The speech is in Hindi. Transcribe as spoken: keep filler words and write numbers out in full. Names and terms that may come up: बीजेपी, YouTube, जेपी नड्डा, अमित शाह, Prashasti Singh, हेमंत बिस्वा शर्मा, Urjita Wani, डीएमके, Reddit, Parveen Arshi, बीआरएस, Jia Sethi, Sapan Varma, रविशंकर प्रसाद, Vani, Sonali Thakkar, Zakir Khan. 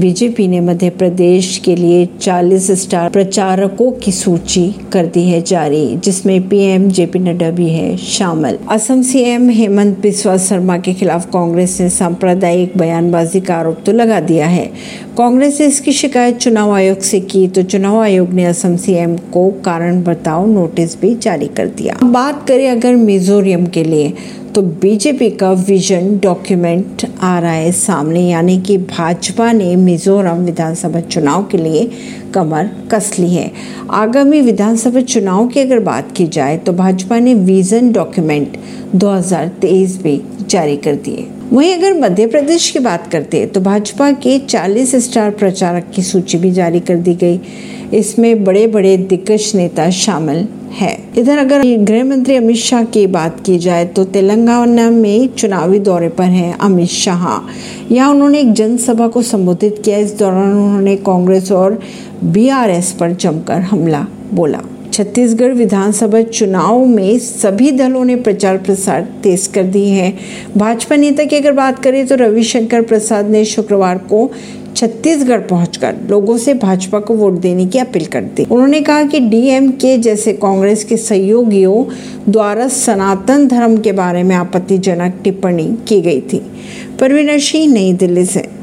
बीजेपी ने मध्य प्रदेश के लिए चालीस स्टार प्रचारकों की सूची कर दी है जारी, जिसमें पीएम जेपी नड्डा भी है शामिल। असम सीएम हेमंत बिस्वा शर्मा के खिलाफ कांग्रेस ने सांप्रदायिक बयानबाजी का आरोप तो लगा दिया है। कांग्रेस ने इसकी शिकायत चुनाव आयोग से की तो चुनाव आयोग ने असम सीएम को कारण बताओ नोटिस भी जारी कर दिया। बात करें अगर मिजोरम के लिए तो बीजेपी का विजन डॉक्यूमेंट आ रहा है सामने, यानी कि भाजपा ने मिजोरम विधानसभा चुनाव के लिए कमर कस ली है। आगामी विधानसभा चुनाव की अगर बात की जाए तो भाजपा ने विजन डॉक्यूमेंट दो हज़ार तेईस भी जारी कर दिए। वहीं अगर मध्य प्रदेश की बात करते हैं तो भाजपा के चालीस स्टार प्रचारक की सूची भी जारी कर दी गई, इसमें बड़े बड़े दिग्गज नेता शामिल है। इधर अगर गृह मंत्री अमित शाह की बात की जाए तो तेलंगाना में चुनावी दौरे पर हैं अमित शाह। यहाँ उन्होंने एक जनसभा को संबोधित किया। इस दौरान उन्होंने कांग्रेस और बीआरएस पर जमकर हमला बोला। छत्तीसगढ़ विधानसभा चुनाव में सभी दलों ने प्रचार प्रसार तेज कर दी है। भाजपा नेता की अगर बात करें तो रविशंकर प्रसाद ने शुक्रवार को छत्तीसगढ़ पहुंचकर लोगों से भाजपा को वोट देने की अपील करती। उन्होंने कहा कि डीएमके जैसे कांग्रेस के सहयोगियों द्वारा सनातन धर्म के बारे में आपत्तिजनक टिप्पणी की गई थी। परवीन अर्शी, नई दिल्ली से।